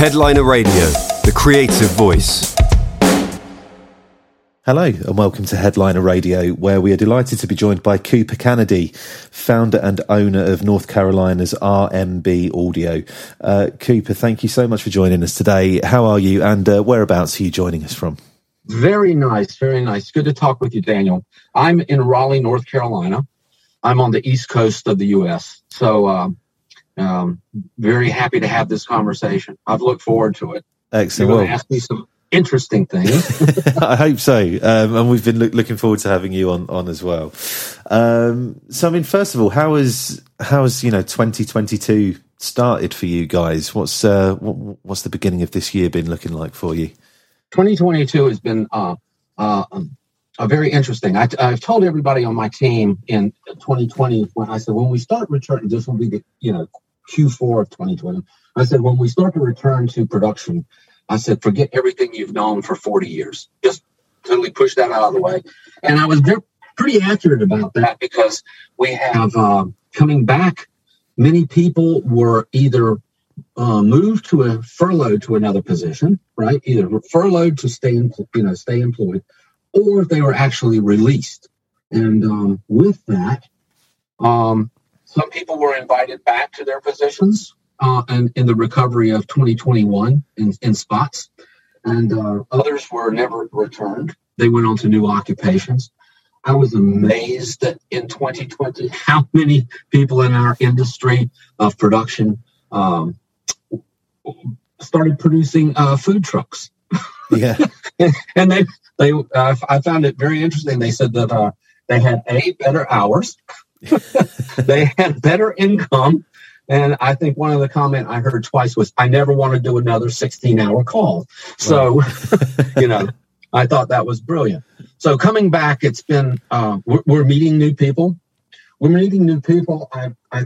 Headliner Radio, the creative voice. Hello and welcome to Headliner Radio, where we are delighted to be joined by Cooper Kennedy, founder and owner of North Carolina's RMB Audio. Cooper, thank you so much for joining us today. How are you, and whereabouts are you joining us from? Very nice, very nice. Good to talk with you, Daniel. I'm in Raleigh, North Carolina. I'm on the east coast of the U.S., so very happy to have this conversation. I've looked forward to it. Excellent. You're going to ask me some interesting things. I hope so. And we've been looking forward to having you on as well. So, I mean, first of all, how has 2022 started for you guys? What's the beginning of this year been looking like for you? 2022 has been a very interesting. I've told everybody on my team in 2020 when we start returning, this will be the Q4 of 2020. I said, when we start to return to production, I said, forget everything you've known for 40 years. Just totally push that out of the way. And I was pretty accurate about that, because we have coming back, many people were either moved to a furlough to another position, right? Either furloughed to stay employed, or they were actually released. And with that, some people were invited back to their positions and in the recovery of 2021 in spots, and others were never returned. They went on to new occupations. I was amazed that in 2020 how many people in our industry of production started producing food trucks. Yeah. And they I found it very interesting. They said that they had better hours, they had better income, and I think one of the comment I heard twice was, I never want to do another 16-hour call. So, I thought that was brilliant. So coming back, it's been, we're meeting new people. I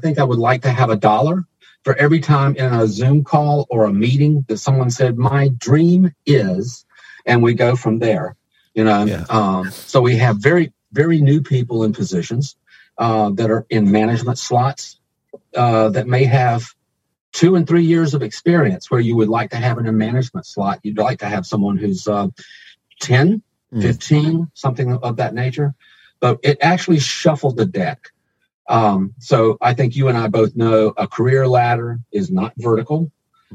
think I would like to have $1 for every time in a Zoom call or a meeting that someone said, my dream is, and we go from there, Yeah. So we have very, very new people in positions that are in management slots that may have 2 and 3 years of experience, where you would like to have in a management slot. You'd like to have someone who's 10, 15, something of that nature. But it actually shuffled the deck. So I think you and I both know a career ladder is not vertical.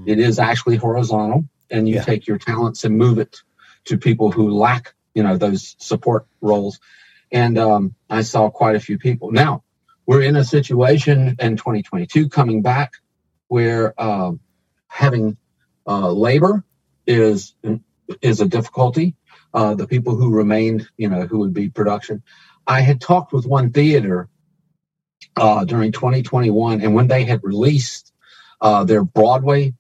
It is actually horizontal, and you take your talents and move it to people who lack, those support roles. And I saw quite a few people. Now, we're in a situation in 2022 coming back where having labor is a difficulty. The people who remained, who would be production. I had talked with one theater during 2021, and when they had released their Broadway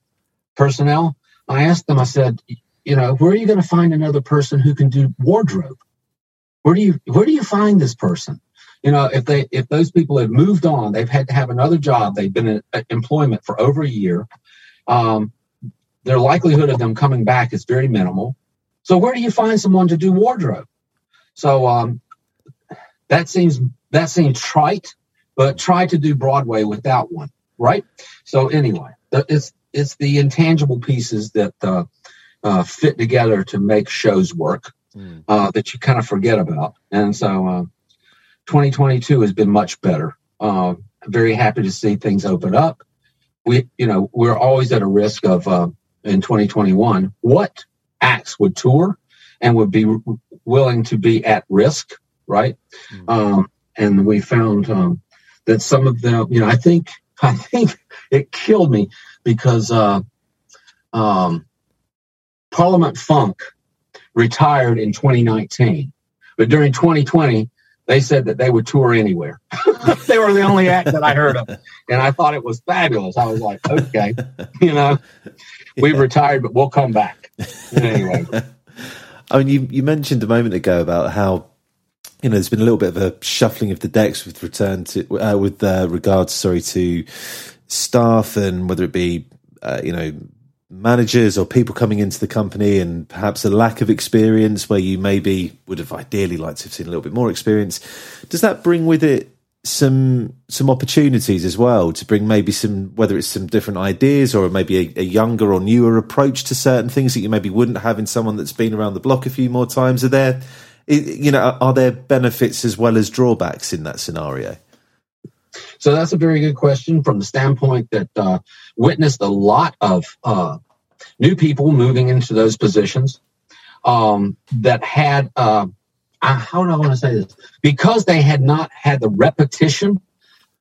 personnel, I asked them, I said, where are you going to find another person who can do wardrobe? Where do you find this person? If those people have moved on, they've had to have another job. They've been in employment for over a year. Their likelihood of them coming back is very minimal. So where do you find someone to do wardrobe? So that seems trite, but try to do Broadway without one, right? So anyway, it's the intangible pieces that fit together to make shows work that you kind of forget about. And so 2022 has been much better. Very happy to see things open up. We're always at a risk of in 2021, what acts would tour and would be willing to be at risk, right? And we found that some of them, I think it killed me, because Parliament Funk retired in 2019, but during 2020, they said that they would tour anywhere. They were the only act that I heard of, and I thought it was fabulous. I was like, okay, we've retired, but we'll come back. Anyway. I mean, you mentioned a moment ago about how, there's been a little bit of a shuffling of the decks with regards to staff, and whether it be, managers or people coming into the company, and perhaps a lack of experience where you maybe would have ideally liked to have seen a little bit more experience. Does that bring with it some opportunities as well to bring maybe some, whether it's some different ideas or maybe a younger or newer approach to certain things that you maybe wouldn't have in someone that's been around the block a few more times. Are there benefits as well as drawbacks in that scenario? So that's a very good question from the standpoint that witnessed a lot of new people moving into those positions that had, how do I want to say this? Because they had not had the repetition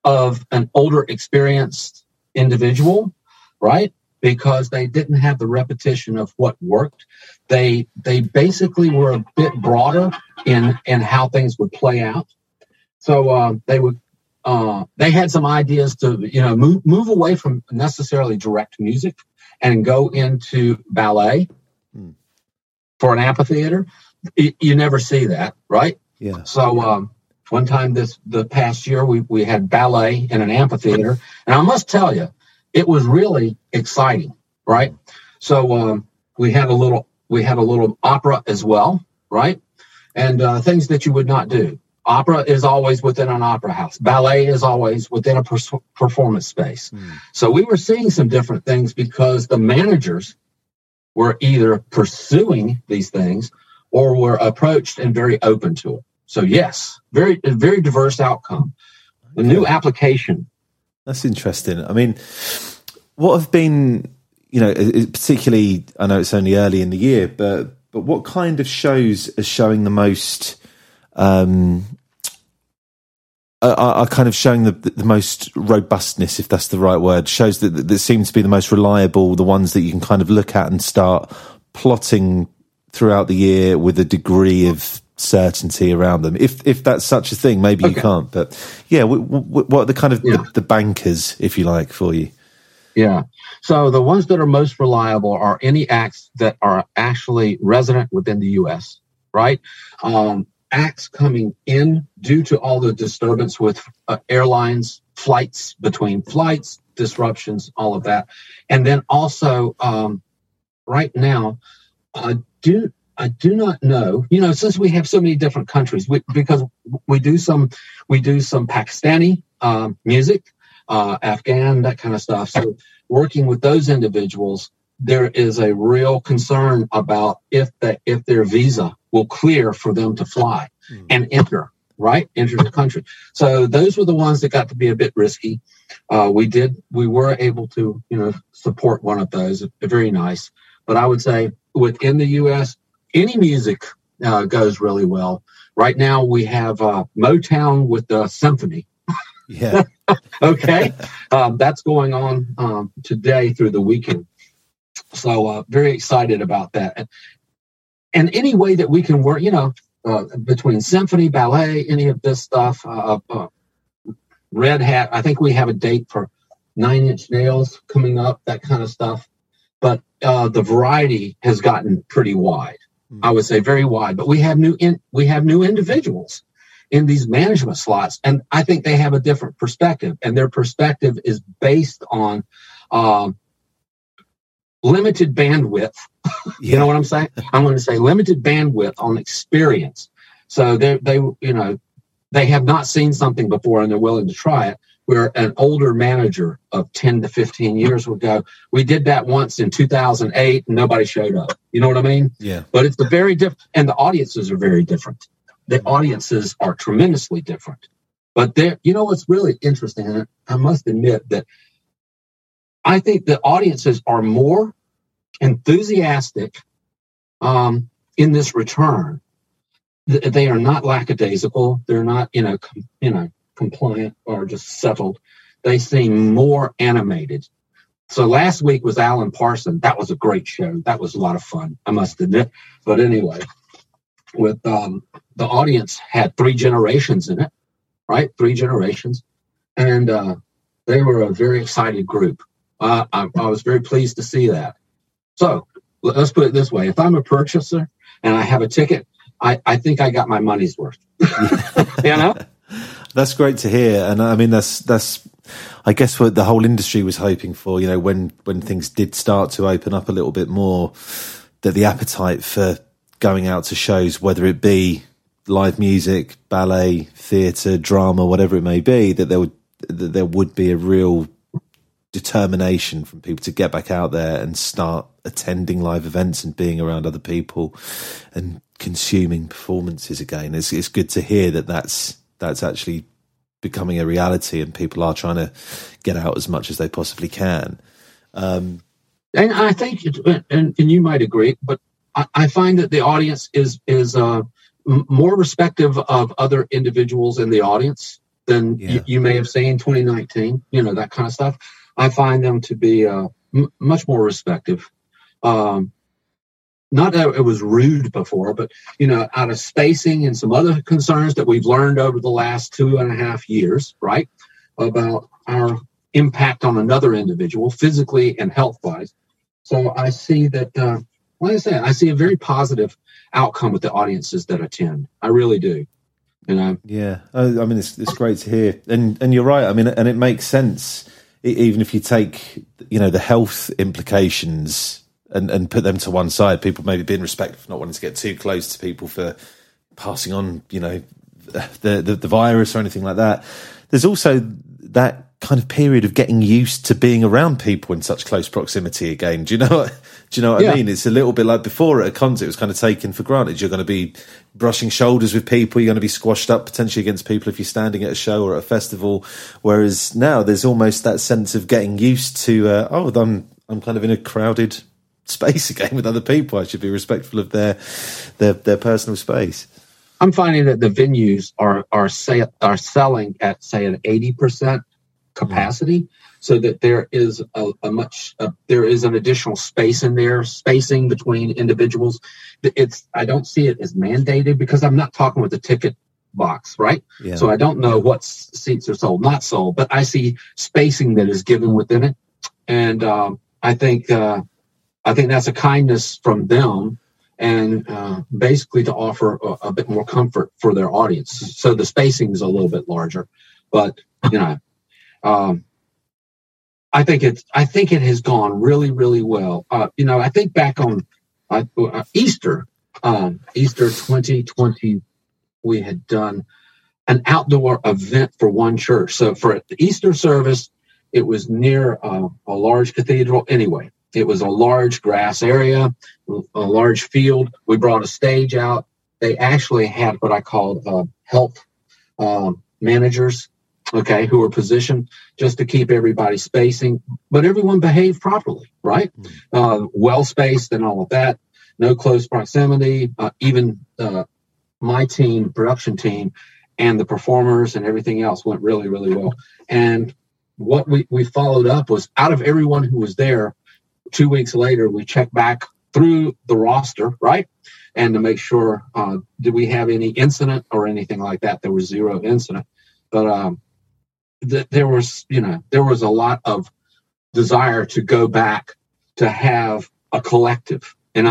of an older, experienced individual, right? Because they didn't have the repetition of what worked. They basically were a bit broader in how things would play out. So they had some ideas to, move away from necessarily direct music and go into ballet for an amphitheater. You never see that, right? Yeah. So one time the past year, we had ballet in an amphitheater. And I must tell you, it was really exciting, right? So we had a little opera as well, right? And things that you would not do. Opera is always within an opera house. Ballet is always within a performance space. Mm. So we were seeing some different things because the managers were either pursuing these things or were approached and very open to it. So yes, very, very diverse outcome. A new application. That's interesting. I mean, what have been, particularly, I know it's only early in the year, but what kind of shows are showing the most, are kind of showing the most robustness, if that's the right word, shows that seem to be the most reliable, the ones that you can kind of look at and start plotting throughout the year with a degree of certainty around them, if that's such a thing. Maybe okay. You can't, but yeah, what are the kind of the bankers, if you like, for you? Yeah. So the ones that are most reliable are any acts that are actually resident within the U.S., right? Acts coming in due to all the disturbance with airlines, flights, between flights, disruptions, all of that. And then also right now, I do not know, since we have so many different countries, because we do some Pakistani music, Afghan, that kind of stuff. So working with those individuals, there is a real concern about if their visa will clear for them to fly and enter the country. So those were the ones that got to be a bit risky. We were able to, support one of those. Very nice. But I would say within the U.S., any music goes really well. Right now we have Motown with the symphony. Yeah. Okay. That's going on today through the weekend. So very excited about that. And any way that we can work, between symphony, ballet, any of this stuff, Red Hat, I think we have a date for 9-inch nails coming up, that kind of stuff. But the variety has gotten pretty wide. I would say very wide. But we have new individuals in these management slots, and I think they have a different perspective, and their perspective is based on limited bandwidth. You know what I'm saying? I'm going to say limited bandwidth on experience. So they have not seen something before, and they're willing to try it. Where an older manager of 10 to 15 years would go, we did that once in 2008, and nobody showed up. You know what I mean? Yeah. But it's a very different, and the audiences are very different. The audiences are tremendously different. But what's really interesting, and I must admit that I think the audiences are more enthusiastic in this return. They are not lackadaisical. They're not, compliant or just settled. They seem more animated. So last week was Alan Parson. That was a great show. That was a lot of fun, I must admit. But anyway, with the audience had 3 generations in it, right? 3 generations. And they were a very excited group. I was very pleased to see that. So let's put it this way. If I'm a purchaser and I have a ticket, I think I got my money's worth. That's great to hear, and I mean that's I guess what the whole industry was hoping for. When things did start to open up a little bit more, that the appetite for going out to shows, whether it be live music, ballet, theatre, drama, whatever it may be, that there would be a real determination from people to get back out there and start attending live events and being around other people and consuming performances again. It's good to hear that that's actually becoming a reality and people are trying to get out as much as they possibly can. And I think, and you might agree, but I find that the audience is more respective of other individuals in the audience than you may have seen 2019, that kind of stuff. I find them to be much more respective. Not that it was rude before, but, out of spacing and some other concerns that we've learned over the last 2.5 years, right, about our impact on another individual physically and health-wise. So I see that, I see a very positive outcome with the audiences that attend. I really do. Yeah. I mean, it's great to hear. And you're right. I mean, and it makes sense, even if you take, the health implications and put them to one side, people maybe being respectful, not wanting to get too close to people for passing on, the virus or anything like that. There's also that kind of period of getting used to being around people in such close proximity again. Do you know what I mean? It's a little bit like before at a concert, it was kind of taken for granted. You're going to be brushing shoulders with people. You're going to be squashed up potentially against people if you're standing at a show or at a festival. Whereas now there's almost that sense of getting used to, I'm kind of in a crowded space again with other people. I should be respectful of their personal space. I'm finding that the venues are selling at, say, an 80% capacity, so that there is there is an additional space in there, spacing between individuals. I don't see it as mandated because I'm not talking with the ticket box, right? Yeah. So I don't know what seats are sold, not sold, but I see spacing that is given within it. And I think that's a kindness from them, and basically to offer a bit more comfort for their audience. So the spacing is a little bit larger, but I think it has gone really, really well. I think back on Easter 2020, we had done an outdoor event for one church. So for the Easter service, it was near a large cathedral. Anyway, it was a large grass area, a large field. We brought a stage out. They actually had what I called health managers, okay, who were positioned just to keep everybody spacing, but everyone behaved properly, right? Well spaced and all of that, no close proximity. Even my team, production team, and the performers and everything else went really, really well. And what we followed up was, out of everyone who was there, 2 weeks later, we checked back through the roster, right? And to make sure, did we have any incident or anything like that? There was zero incident. But there was a lot of desire to go back to have a collective, and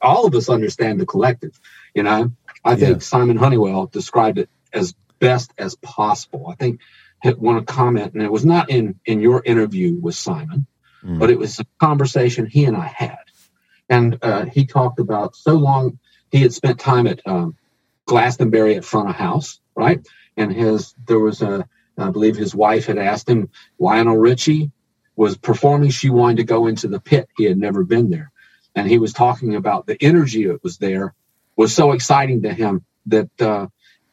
all of us understand the collective. I think Simon Honeywell described it as best as possible. I think one comment, and it was not in your interview with Simon, but it was a conversation he and I had, and he talked about so long he had spent time at Glastonbury at front of house, right? And I believe his wife had asked him, Lionel Richie was performing. She wanted to go into the pit. He had never been there. And he was talking about the energy that was there was so exciting to him that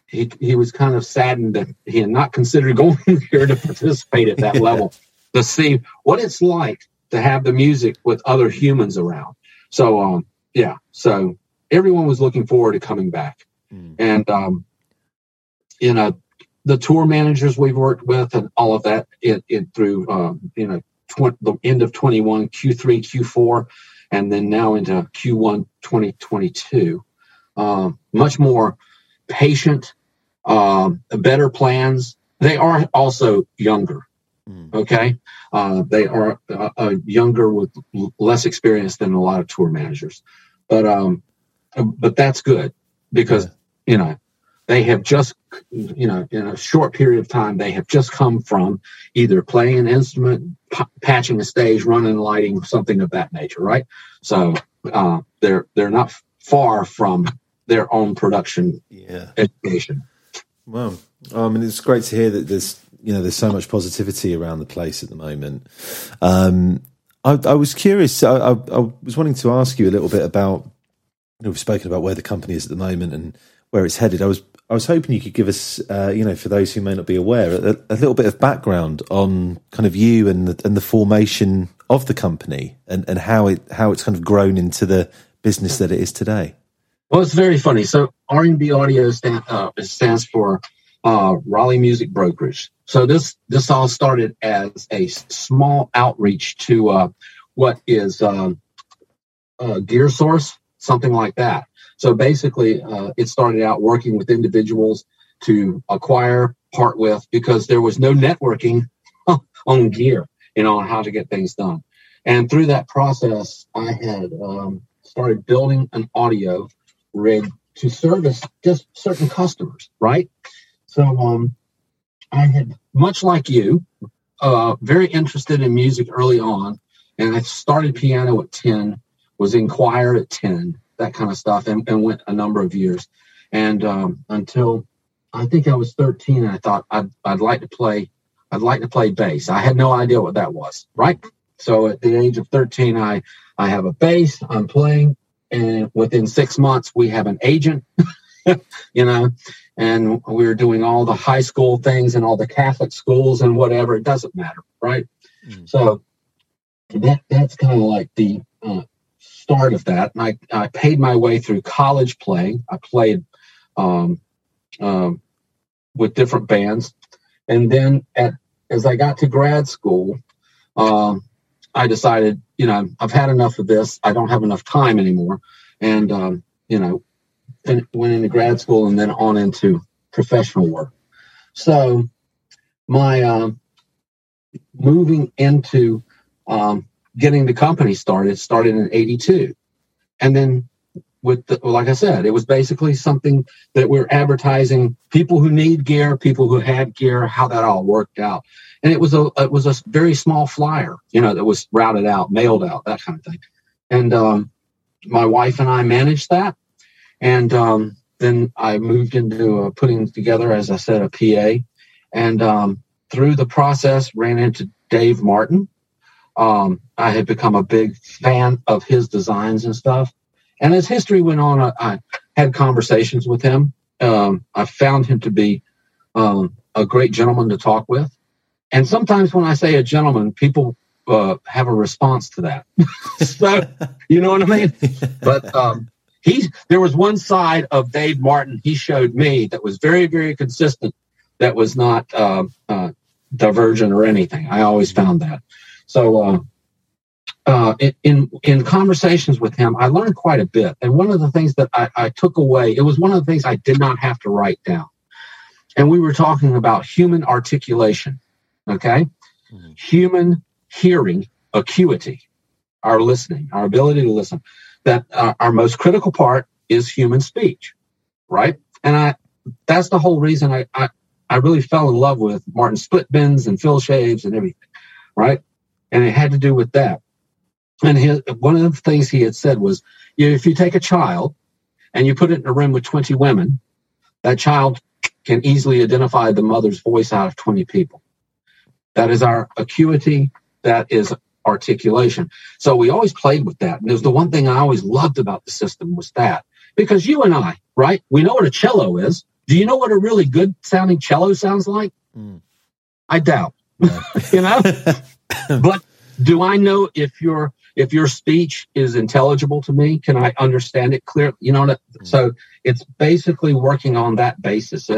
he was kind of saddened that he had not considered going there to participate at that level to see what it's like to have the music with other humans around. So, so everyone was looking forward to coming back. And, the tour managers we've worked with and all of that through the end of 21, Q3, Q4, and then now into Q1 2022, much more patient, better plans. They are also younger. Okay. They are younger with less experience than a lot of tour managers, but that's good because, they have just, in a short period of time, they have just come from either playing an instrument, patching a stage, running lighting, something of that nature, right? So they're not far from their own production education. Wow. And it's great to hear that there's so much positivity around the place at the moment. I was curious. I was wanting to ask you a little bit about, we've spoken about where the company is at the moment and where it's headed. I was hoping you could give us, for those who may not be aware, a little bit of background on kind of you and the formation of the company and how it's kind of grown into the business that it is today. Well, it's very funny. So RMB Audio stands for Raleigh Music Brokerage. So this all started as a small outreach to what is Gear Source, something like that. So basically, it started out working with individuals to acquire, part with, because there was no networking on gear and on how to get things done. And through that process, I had started building an audio rig to service just certain customers, right? So I had, much like you, very interested in music early on. And I started piano at 10, was in choir at 10. That kind of stuff, and went a number of years. And until I think I was 13, I thought I'd like to play bass. I had no idea what that was, right? So at the age of 13, I have a bass, I'm playing, and within 6 months we have an agent, and we're doing all the high school things and all the Catholic schools and whatever, it doesn't matter, right? Mm-hmm. So that's kind of like the start of that, and I paid my way through college playing. I played with different bands, and then as I got to grad school, I decided, I've had enough of this. I don't have enough time anymore, and went into grad school and then on into professional work. So my moving into getting the company started in 82. And then like I said, it was basically something that we're advertising people who need gear, people who had gear, how that all worked out. And it was a very small flyer, that was routed out, mailed out, that kind of thing. And my wife and I managed that. And then I moved into putting together, as I said, a PA. And through the process, ran into Dave Martin. I had become a big fan of his designs and stuff. And as history went on, I had conversations with him. I found him to be a great gentleman to talk with. And sometimes when I say a gentleman, people have a response to that. So, you know what I mean? But there was one side of Dave Martin he showed me that was very, very consistent, that was not divergent or anything. I always found that. So in conversations with him, I learned quite a bit. And one of the things that I took away, it was one of the things I did not have to write down. And we were talking about human articulation, okay? Mm-hmm. Human hearing acuity, our listening, our ability to listen, that our most critical part is human speech, right? And that's the whole reason I really fell in love with Martin Splitbins and Phil Shaves and everything, right? And it had to do with that. And one of the things he had said was, if you take a child and you put it in a room with 20 women, that child can easily identify the mother's voice out of 20 people. That is our acuity. That is articulation. So we always played with that. And it was the one thing I always loved about the system was that. Because you and I, right, we know what a cello is. Do you know what a really good sounding cello sounds like? Mm. I doubt. Yeah. But do I know if your speech is intelligible to me? Can I understand it clearly? So it's basically working on that basis.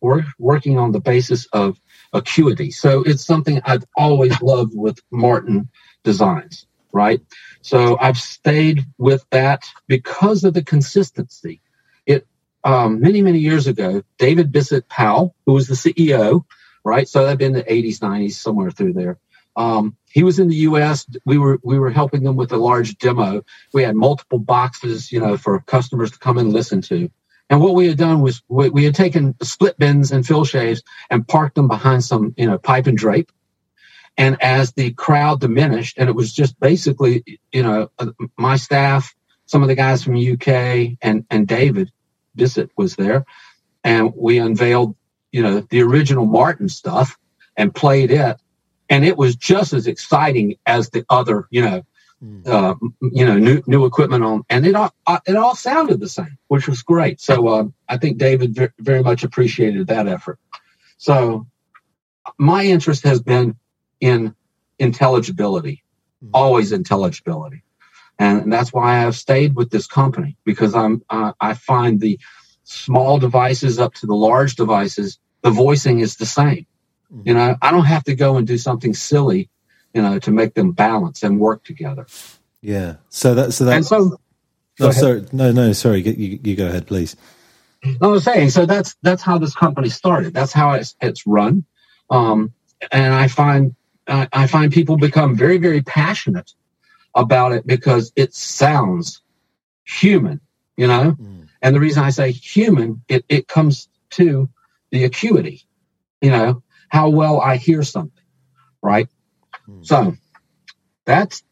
We're working on the basis of acuity. So it's something I've always loved with Martin designs, right? So I've stayed with that because of the consistency. It many, many years ago, David Bissett Powell, who was the CEO, right? So that'd been the 80s, 90s, somewhere through there. He was in the U.S. We were helping them with a large demo. We had multiple boxes, for customers to come and listen to. And what we had done was we had taken Splitbins and Phil Shaves and parked them behind some, pipe and drape. And as the crowd diminished, and it was just basically, my staff, some of the guys from the UK and David, Bissett was there, and we unveiled, you know, the original Martin stuff and played it. And it was just as exciting as the other, new equipment on, and it all sounded the same, which was great. So I think David very much appreciated that effort. So my interest has been in intelligibility, always intelligibility, and that's why I've stayed with this company, because I find the small devices up to the large devices, the voicing is the same. You know, I don't have to go and do something silly, you know, to make them balance and work together. Yeah. Sorry. You go ahead, please. I was saying, so that's how this company started. That's how it's run. And I find people become very, very passionate about it because it sounds human, you know? And the reason I say human, it comes to the acuity, you know, how well I hear something, right? So that's,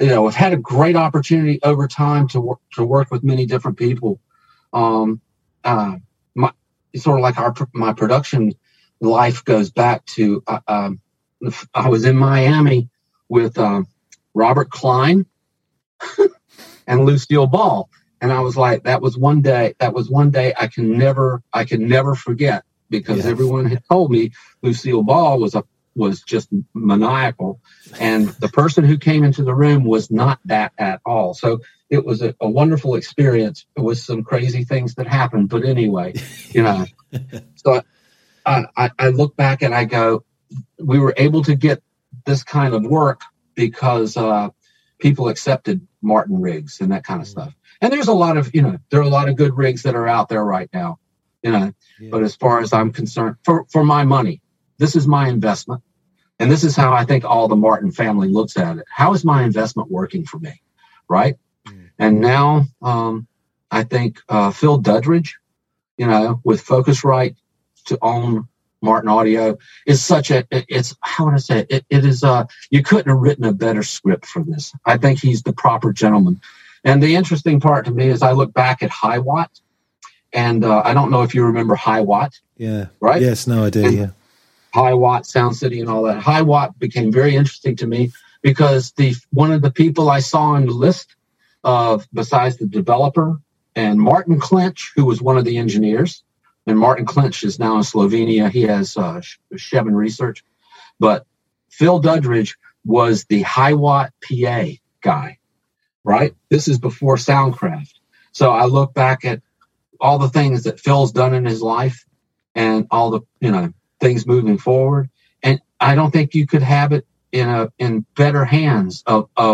you know, I've had a great opportunity over time to work with many different people. My production life goes back to, I was in Miami with Robert Klein and Lucille Ball. And I was like, that was one day I can never forget, because everyone had told me Lucille Ball was just maniacal. And the person who came into the room was not that at all. So it was a wonderful experience with some crazy things that happened. But anyway, you know, so I look back and I go, we were able to get this kind of work because people accepted Martin rigs and that kind of stuff. And there's a lot of, you know, there are a lot of good rigs that are out there right now, you know, but as far as I'm concerned, for my money, this is my investment. And this is how I think all the Martin family looks at it. How is my investment working for me? Right. And now I think Phil Dudridge, you know, with Focusrite to own Martin Audio is such a, it's, how would I say it? It is, you couldn't have written a better script for this. I think he's the proper gentleman. And the interesting part to me is I look back at HiWatt, and I don't know if you remember HiWatt. Yeah. Right? Yes, no, I do, yeah. HiWatt, Sound City, and all that. HiWatt became very interesting to me because one of the people I saw on the list of, besides the developer, and Martin Clinch, who was one of the engineers, and Martin Clinch is now in Slovenia. He has Shevin Research. But Phil Dudridge was the HiWatt PA guy, right? This is before SoundCraft. So I look back at all the things that Phil's done in his life and all the, you know, things moving forward. And I don't think you could have it in better hands of a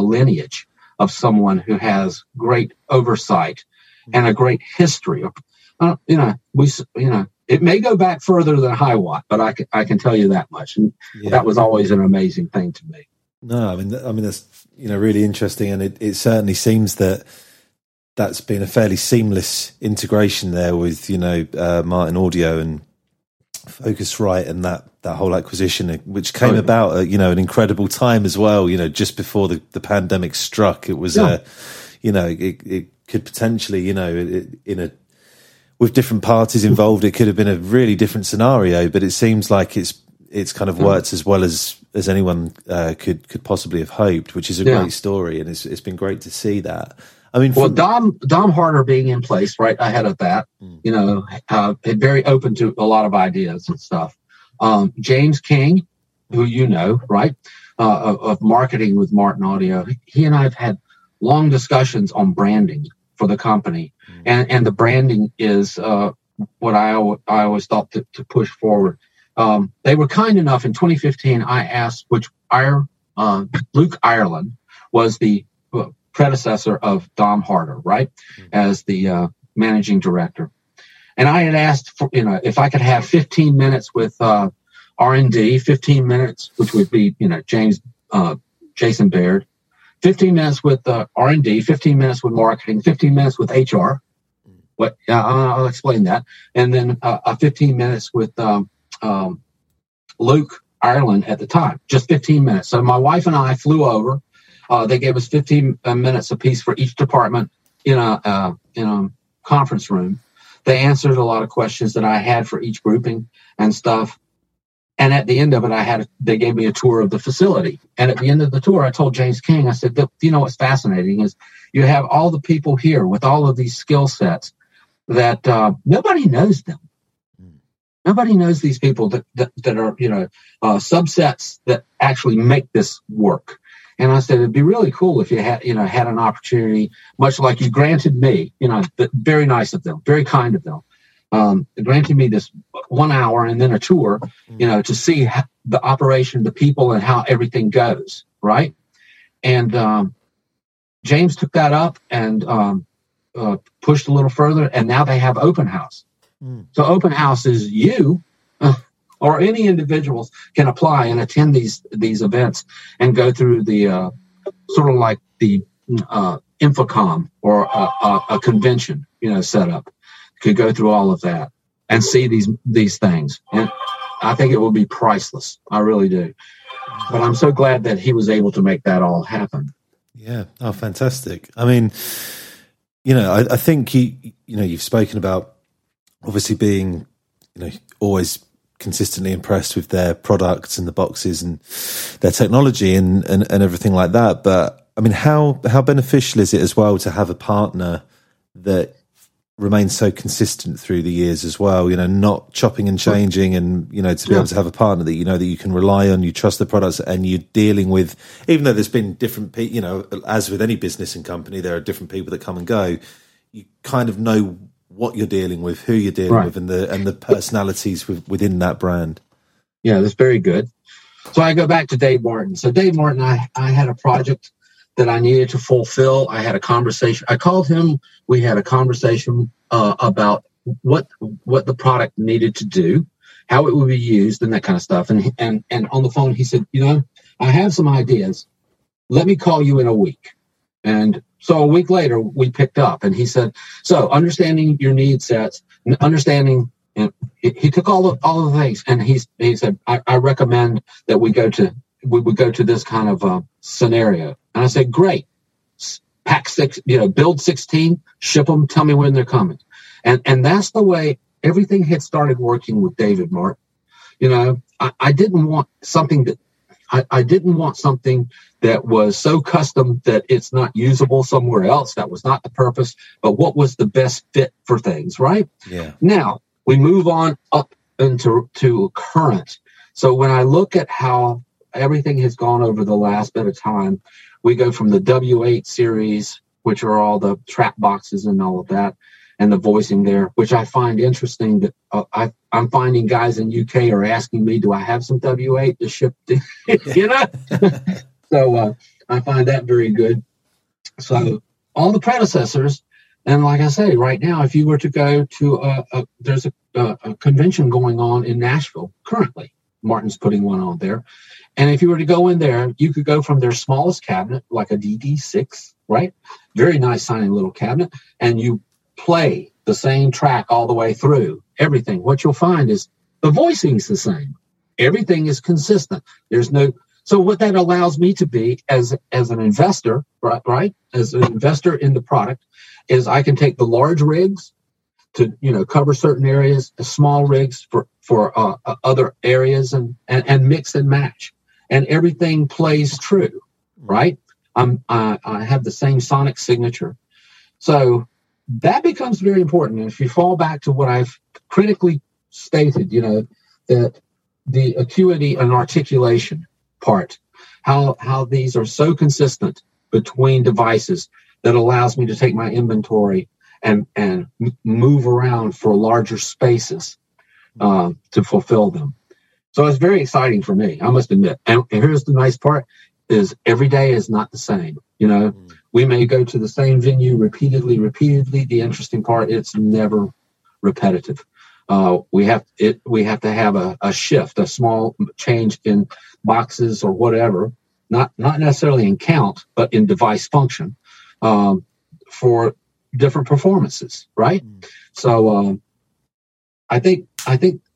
lineage of someone who has great oversight and a great history of, it may go back further than HiWatt, but I can tell you that much. And that was always an amazing thing to me. No, I mean that's, you know, really interesting, and it certainly seems that that's been a fairly seamless integration there with, you know, Martin Audio and Focusrite and that whole acquisition, which came about at, you know, an incredible time as well. You know, just before the pandemic struck, it was it could potentially, you know, with different parties involved, it could have been a really different scenario, but it seems like it's kind of worked as well as anyone could possibly have hoped, which is a great story, and it's been great to see that. I mean, Dom Harder being in place right ahead of that, you know, very open to a lot of ideas and stuff. James King, who you know, right, of marketing with Martin Audio, he and I have had long discussions on branding for the company, and the branding is what I always thought to push forward. They were kind enough in 2015. I asked which Luke Ireland was the predecessor of Dom Harder, right, as the managing director. And I had asked for, you know, if I could have 15 minutes with R&D, 15 minutes, which would be, you know, Jason Baird, 15 minutes with R&D, 15 minutes with marketing, 15 minutes with HR. What? I'll explain that. And then 15 minutes with Luke Ireland at the time, just 15 minutes. So my wife and I flew over. They gave us 15 minutes apiece for each department in a conference room. They answered a lot of questions that I had for each grouping and stuff. And at the end of it, they gave me a tour of the facility. And at the end of the tour, I told James King, I said, you know, what's fascinating is you have all the people here with all of these skill sets that nobody knows them. Nobody knows these people that are, subsets that actually make this work. And I said, it'd be really cool if you had an opportunity, much like you granted me, very nice of them, very kind of them. Granted me this 1 hour and then a tour, to see the operation, the people, and how everything goes, right? And James took that up and pushed a little further, and now they have open house. Mm. So open house is you or any individuals can apply and attend these events and go through the sort of like the Infocom or a convention, set up. Could go through all of that and see these things. And I think it will be priceless. I really do. But I'm so glad that he was able to make that all happen. Yeah. Oh, fantastic. I mean, I think you've spoken about obviously being, always consistently impressed with their products and the boxes and their technology and everything like that. But I mean, how beneficial is it as well to have a partner that remains so consistent through the years as well, not chopping and changing, and to be able to have a partner that that you can rely on, you trust the products, and you're dealing with, even though there's been different people, as with any business and company, there are different people that come and go, you kind of know what you're dealing with, who you're dealing with, and the personalities within that brand. Yeah, that's very good. So I go back to Dave Martin. So Dave Martin, I had a project that I needed to fulfill. I had a conversation. I called him. We had a conversation about what the product needed to do, how it would be used, and that kind of stuff. And on the phone, he said, I have some ideas. Let me call you in a week. And so a week later, we picked up, and he said, so understanding your need sets, understanding, and he took all the things, and he said, I recommend that we would go to this kind of scenario. And I said, great, pack 6, build 16, ship them, tell me when they're coming. And that's the way everything had started working with David Martin. I didn't want something that was so custom that it's not usable somewhere else. That was not the purpose, but what was the best fit for things, right? Yeah. Now we move on up into current. So when I look at how everything has gone over the last bit of time, we go from the W8 series, which are all the trap boxes and all of that, and the voicing there, which I find interesting that I'm finding guys in UK are asking me, do I have some W8 to ship to? So I find that very good. So all the predecessors, and like I say, right now, if you were to go to there's a convention going on in Nashville currently. Martin's putting one on there. And if you were to go in there, you could go from their smallest cabinet, like a DD6, right? Very nice sounding little cabinet. And you play the same track all the way through everything. What you'll find is the voicing's the same. Everything is consistent. So what that allows me to be as an investor, right? As an investor in the product, is I can take the large rigs to cover certain areas, the small rigs for other areas, and mix and match, and everything plays true, right? I have the same sonic signature, so that becomes very important. And if you fall back to what I've critically stated, that the acuity and articulation part, how these are so consistent between devices that allows me to take my inventory and move around for larger spaces to fulfill them. So it's very exciting for me, I must admit. And here's the nice part, is every day is not the same. We may go to the same venue repeatedly. The interesting part, it's never repetitive. We have to have a shift, a small change in boxes or whatever, not necessarily in count, but in device function for different performances, right? So I think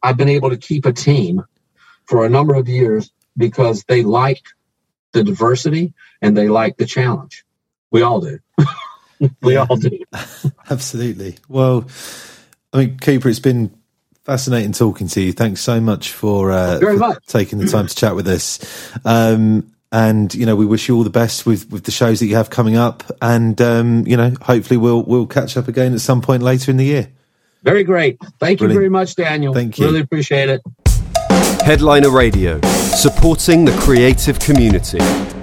I've been able to keep a team for a number of years because they like the diversity and they like the challenge. We all do. We all do. Absolutely. Well, I mean, Cooper, it's been fascinating talking to you. Thanks so much for taking the time to chat with us. And, you know, we wish you all the best with the shows that you have coming up. And, you know, hopefully we'll catch up again at some point later in the year. Very great. Thank you very much, Daniel. Thank you. Really appreciate it. Headliner Radio, supporting the creative community.